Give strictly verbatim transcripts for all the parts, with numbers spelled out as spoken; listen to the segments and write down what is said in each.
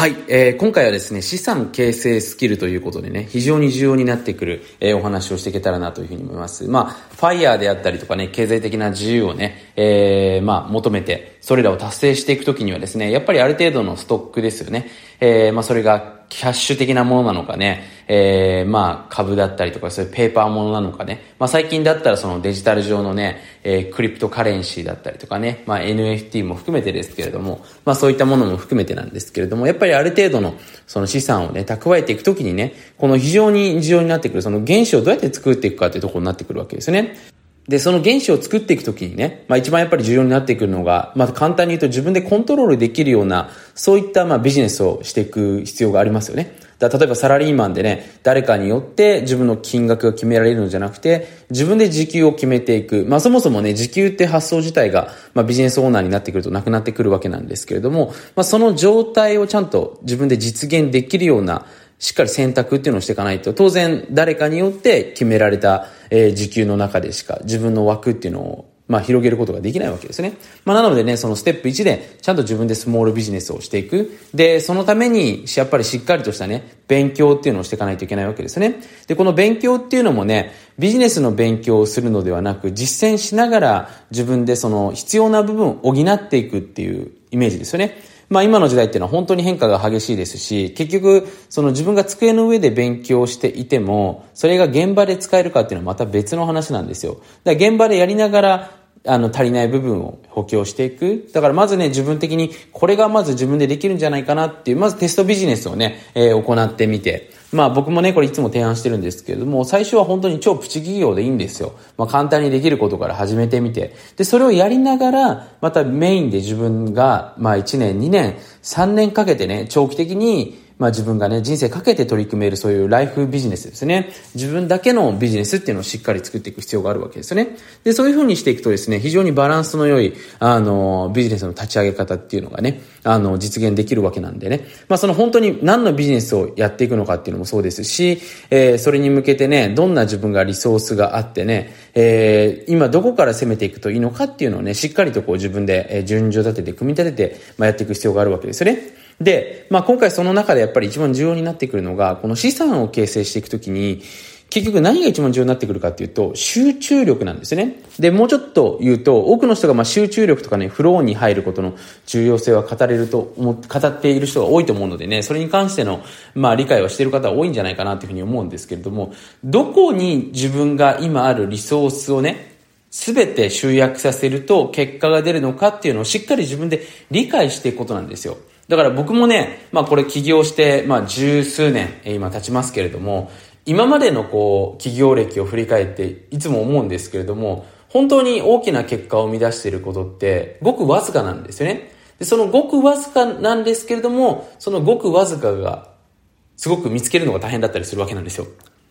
はい、えー、今回はですね、資産形成スキルということでね、非常に重要になってくる、えー、お話をしていけたらなというふうに思います。まあ、ファイヤーであったりとかね、経済的な自由をね、えー、まあ、求めて、それらを達成していくときにはですね、やっぱりある程度のストックですよね。えー、まあ、それがキャッシュ的なものなのかね、えー、まあ、株だったりとか、そういうペーパーものなのかね、まあ、最近だったらそのデジタル上のね、えー、クリプトカレンシーだったりとかね、まあ、エヌエフティー も含めてですけれども、まあ、そういったものも含めてなんですけれども、やっぱりある程度のその資産をね、蓄えていくときにね、この非常に重要になってくる、その原資をどうやって作っていくかっていうところになってくるわけですよね。で、その原資を作っていくときにね、まあ一番やっぱり重要になってくるのが、まあ簡単に言うと自分でコントロールできるような、そういったまあビジネスをしていく必要がありますよね。だ例えばサラリーマンでね、誰かによって自分の金額が決められるのじゃなくて、自分で時給を決めていく。まあそもそもね、時給って発想自体が、まあビジネスオーナーになってくるとなくなってくるわけなんですけれども、まあその状態をちゃんと自分で実現できるような、しっかり選択っていうのをしていかないと、当然誰かによって決められた、えー、時給の中でしか自分の枠っていうのを、まあ、広げることができないわけですね。まあ、なのでね、そのステップいちでちゃんと自分でスモールビジネスをしていく。で、そのためにやっぱりしっかりとしたね、勉強っていうのをしていかないといけないわけですね。で、この勉強っていうのもね、ビジネスの勉強をするのではなく、実践しながら自分でその必要な部分を補っていくっていうイメージですよね。まあ今の時代っていうのは本当に変化が激しいですし、結局その自分が机の上で勉強していても、それが現場で使えるかっていうのはまた別の話なんですよ。だから現場でやりながら、あの足りない部分を補強していく。だからまずね、自分的にこれがまず自分でできるんじゃないかなっていう、まずテストビジネスをね、えー、行ってみて。まあ僕もね、これいつも提案してるんですけれども、最初は本当に超プチ企業でいいんですよ。まあ簡単にできることから始めてみて。で、それをやりながら、またメインで自分が、まあいちねん、にねん、さんねんかけてね、長期的に、まあ自分がね、人生かけて取り組めるそういうライフビジネスですね。自分だけのビジネスっていうのをしっかり作っていく必要があるわけですよね。で、そういう風にしていくとですね、非常にバランスの良い、あの、ビジネスの立ち上げ方っていうのがね、あの、実現できるわけなんでね。まあその本当に何のビジネスをやっていくのかっていうのもそうですし、えー、それに向けてね、どんな自分がリソースがあってね、えー、今どこから攻めていくといいのかっていうのをね、しっかりとこう自分で順序立てて組み立てて、まあやっていく必要があるわけですよね。で、まあ今回その中でやっぱり一番重要になってくるのが、この資産を形成していくときに、結局何が一番重要になってくるかっていうと、集中力なんですよね。で、もうちょっと言うと、多くの人がまあ集中力とかね、フローに入ることの重要性は語れると思、語っている人が多いと思うのでね、それに関しての、まあ理解をしている方は多いんじゃないかなというふうに思うんですけれども、どこに自分が今あるリソースをね、すべて集約させると結果が出るのかっていうのをしっかり自分で理解していくことなんですよ。だから僕もね、まあこれ起業して、まあ十数年、今経ちますけれども、今までのこう、起業歴を振り返っていつも思うんですけれども、本当に大きな結果を生み出していることって、ごくわずかなんですよね。で、そのごくわずかなんですけれども、そのごくわずかが、すごく見つけるのが大変だったりするわけなんですよ。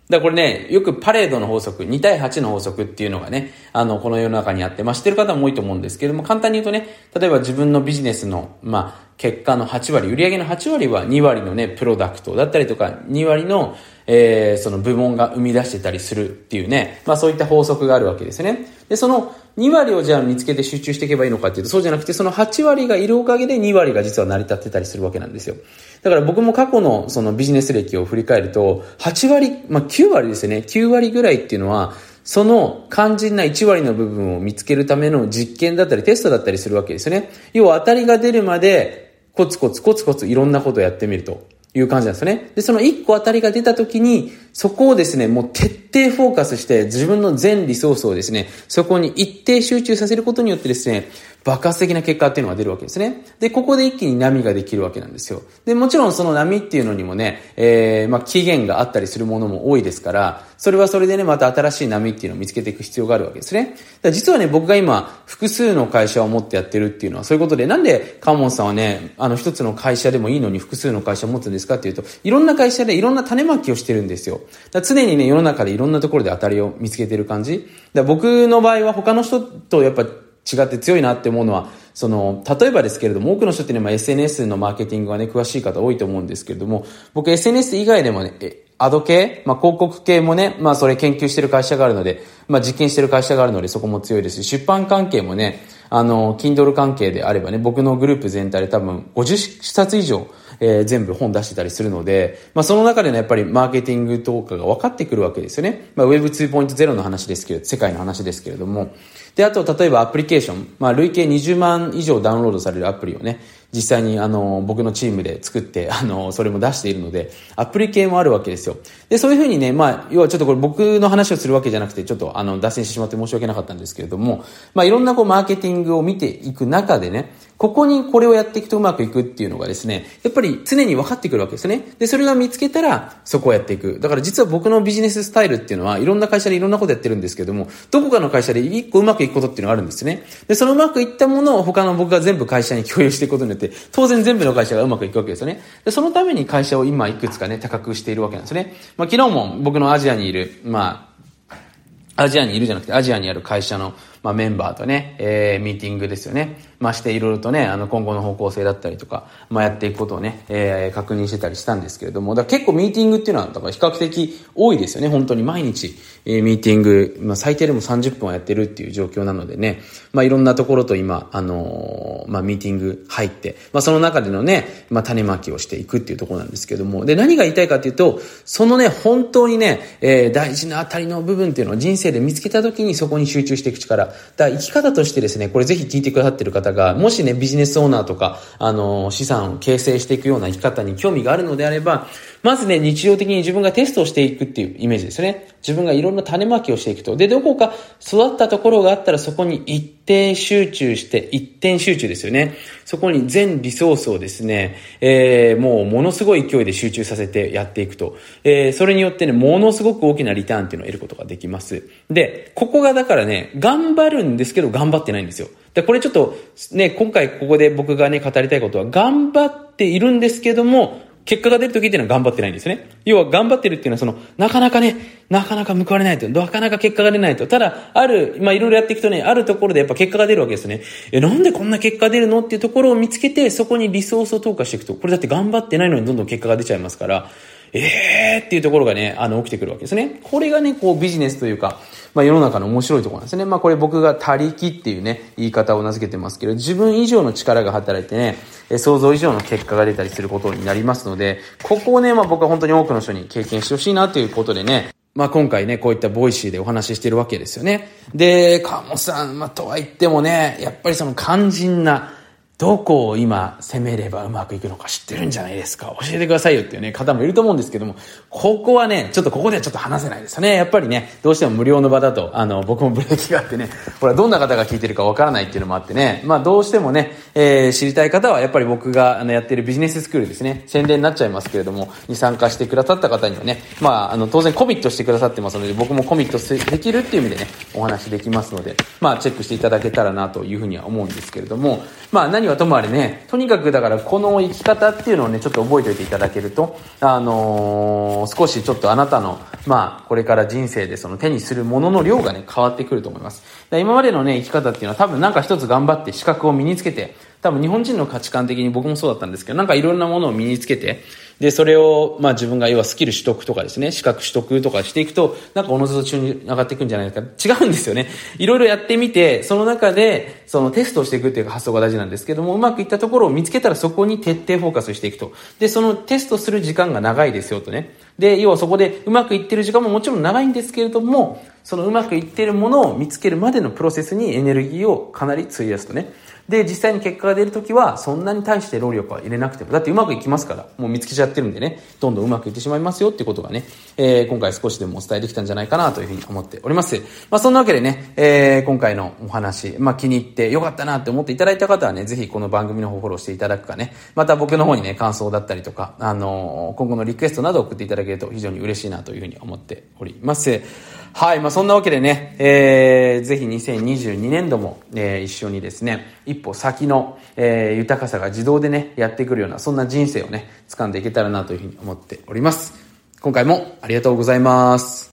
だからこれね、よくパレードの法則、に対はちの法則っていうのがね、あの、この世の中にあって、まあ、知ってる方も多いと思うんですけれども、簡単に言うとね、例えば自分のビジネスの、まあ、結果のはち割、売上のはち割はに割のね、プロダクトだったりとか、に割の、えー、その部門が生み出してたりするっていうね、まあ、そういった法則があるわけですね。で、そのに割をじゃあ見つけて集中していけばいいのかっていうと、そうじゃなくて、そのはち割がいるおかげでに割が実は成り立ってたりするわけなんですよ。だから僕も過去のそのビジネス歴を振り返ると、はち割、まあ、きゅう割ですよね。きゅう割ぐらいっていうのは、その肝心ないち割の部分を見つけるための実験だったりテストだったりするわけですよね。要は当たりが出るまでコツコツコツコツいろんなことをやってみるという感じなんですよね。で、そのいっこ当たりが出た時に、そこをですね、もう徹底フォーカスして自分の全リソースをですね、そこに一定集中させることによってですね、爆発的な結果っていうのが出るわけですね。で、ここで一気に波ができるわけなんですよ。で、もちろんその波っていうのにもね、えー、まあ期限があったりするものも多いですから、それはそれでね、また新しい波っていうのを見つけていく必要があるわけですね。だから実はね、僕が今、複数の会社を持ってやってるっていうのはそういうことで、なんでカモンさんはね、あの一つの会社でもいいのに複数の会社を持つんですかっていうと、いろんな会社でいろんな種まきをしてるんですよ。だから常にね、世の中でいろんなところで当たりを見つけてる感じ。だから僕の場合は他の人とやっぱ、違って強いなって思うのは、その、例えばですけれども、多くの人ってね、まあ、エスエヌエス のマーケティングはね、詳しい方多いと思うんですけれども、僕 エスエヌエス 以外でもね、アド系、まあ、広告系もね、まあ、それ研究してる会社があるので、まあ、実験してる会社があるので、そこも強いですし、出版関係もね、あの、Kindle 関係であればね、僕のグループ全体で多分ごじゅっさつ以上、えー、全部本出してたりするので、まあ、その中でのやっぱりマーケティングとかが分かってくるわけですよね。まあ、ウェブツーポイントゼロ の話ですけど、世界の話ですけれども。で、あと、例えばアプリケーション。まあ、累計にじゅうまん以上ダウンロードされるアプリをね、実際に、あの、僕のチームで作って、あの、それも出しているので、アプリ系もあるわけですよ。で、そういうふうにね、まあ、要はちょっとこれ僕の話をするわけじゃなくて、ちょっと、あの、脱線してしまって申し訳なかったんですけれども、まあ、いろんなこう、マーケティングを見ていく中でね、ここにこれをやっていくとうまくいくっていうのがですね、やっぱり常に分かってくるわけですね。で、それが見つけたら、そこをやっていく。だから実は僕のビジネススタイルっていうのは、いろんな会社でいろんなことやってるんですけども、どこかの会社で一個うまくいくことっていうのがあるんですね。で、そのうまくいったものを他の僕が全部会社に共有していくことによって、当然全部の会社がうまくいくわけですよね。で、そのために会社を今いくつかね、多角しているわけなんですね。まあ、昨日も僕のアジアにいる、まあ、アジアにいるじゃなくて、アジアにある会社のまあ、メンバーとね、えー、ミーティングですよね。まあ、していろいろとね、あの、今後の方向性だったりとか、まあ、やっていくことをね、えー、確認してたりしたんですけれども、だから結構ミーティングっていうのは、だから比較的多いですよね。本当に毎日、えー、ミーティング、まあ、最低でもさんじゅっぷんはやってるっていう状況なのでね、まあ、いろんなところと今、あのー、まあ、ミーティング入って、まあ、その中でのね、まあ、種まきをしていくっていうところなんですけども、で、何が言いたいかっていうと、そのね、本当にね、えー、大事なあたりの部分っていうのを人生で見つけた時にそこに集中していく力、だ生き方としてですね、これぜひ聞いてくださってる方が、もしね、ビジネスオーナーとか、あの、資産を形成していくような生き方に興味があるのであれば、まずね、日常的に自分がテストをしていくっていうイメージですよね。自分がいろんな種まきをしていくと。で、どこか育ったところがあったら、そこに一点集中して、一点集中ですよね。そこに全リソースをですね、えー、もうものすごい勢いで集中させてやっていくと。えー、それによってね、ものすごく大きなリターンっていうのを得ることができます。で、ここがだからね、頑張頑張るんですけど頑張ってないんですよ。で、これちょっとね、今回ここで僕がね、語りたいことは、頑張っているんですけども、結果が出るときっていうのは頑張ってないんですよね。要は頑張ってるっていうのは、その、なかなかね、なかなか報われないと、なかなか結果が出ないと。ただ、ある、まあ、いろいろやっていくとね、あるところでやっぱ結果が出るわけですね。え、なんでこんな結果出るのっていうところを見つけて、そこにリソースを投下していくと。これだって頑張ってないのにどんどん結果が出ちゃいますから、えーっていうところがね、あの、起きてくるわけですね。これがね、こうビジネスというか、まあ世の中の面白いところなんですね。まあこれ僕が他力っていうね、言い方を名付けてますけど、自分以上の力が働いてね、想像以上の結果が出たりすることになりますので、ここをね、まあ僕は本当に多くの人に経験してほしいなということでね、まあ今回ね、こういったボイシーでお話ししてるわけですよね。で、川本さん、まあとは言ってもね、やっぱりその肝心な、どこを今攻めればうまくいくのか知ってるんじゃないですか。教えてくださいよっていうね、方もいると思うんですけども、ここはね、ちょっとここではちょっと話せないですよね。やっぱりね、どうしても無料の場だと、あの、僕もブレーキがあってね、ほら、どんな方が聞いてるかわからないっていうのもあってね、まあどうしてもね、えー、知りたい方はやっぱり僕があのやってるビジネススクールですね、宣伝になっちゃいますけれども、に参加してくださった方にはね、まあ、あの、当然コミットしてくださってますので、僕もコミットできるっていう意味でね、お話できますので、まあチェックしていただけたらなというふうには思うんですけれども、まあ何ともあれね、とにかくだからこの生き方っていうのをね、ちょっと覚えておいていただけると、あのー、少しちょっとあなたの、まあ、これから人生でその手にするものの量がね、変わってくると思います。今までのね、生き方っていうのは多分なんか一つ頑張って資格を身につけて、多分日本人の価値観的に僕もそうだったんですけど、なんかいろんなものを身につけて、で、それを、まあ自分が要はスキル取得とかですね、資格取得とかしていくと、なんかおのずと中に上がっていくんじゃないか。違うんですよね。いろいろやってみて、その中で、そのテストをしていくっていう発想が大事なんですけども、うまくいったところを見つけたらそこに徹底フォーカスしていくと。で、そのテストする時間が長いですよとね。で、要はそこでうまくいってる時間ももちろん長いんですけれども、そのうまくいってるものを見つけるまでのプロセスにエネルギーをかなり費やすとね。で、実際に結果が出るときは、そんなに対して労力は入れなくても、だってうまくいきますから、もう見つけちゃってるんでね、どんどんうまくいってしまいますよってことがね、えー、今回少しでもお伝えできたんじゃないかなというふうに思っております。まあそんなわけでね、えー、今回のお話、まあ気に入ってよかったなって思っていただいた方はね、ぜひこの番組の方フォローしていただくかね、また僕の方にね、感想だったりとか、あのー、今後のリクエストなどを送っていただけると非常に嬉しいなというふうに思っております。はい、まあそんなわけでね、えー、ぜひにせんにじゅうにねんども、えー、一緒にですね、一歩先の、えー、豊かさが自動でね、やってくるような、そんな人生をね、掴んでいけたらなというふうに思っております。今回もありがとうございます。